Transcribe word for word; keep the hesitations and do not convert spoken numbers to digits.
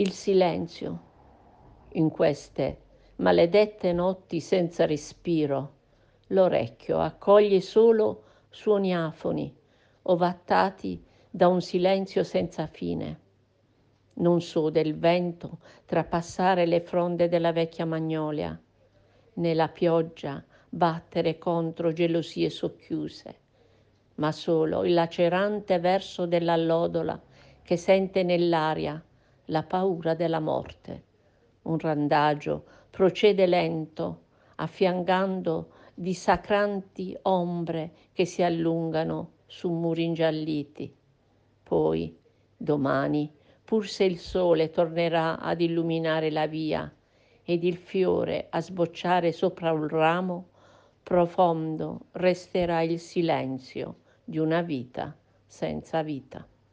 il silenzio in queste maledette notti senza respiro. L'orecchio accoglie solo suoni afoni, ovattati da un silenzio senza fine. Non sode il vento trapassare le fronde della vecchia magnolia, né la pioggia battere contro gelosie socchiuse, ma solo il lacerante verso dell'allodola che sente nell'aria la paura della morte. Un randagio procede lento, affiancando dissacranti ombre che si allungano su muri ingialliti. Poi, domani, pur se il sole tornerà ad illuminare la via ed il fiore a sbocciare sopra un ramo, profondo resterà il silenzio di una vita senza vita.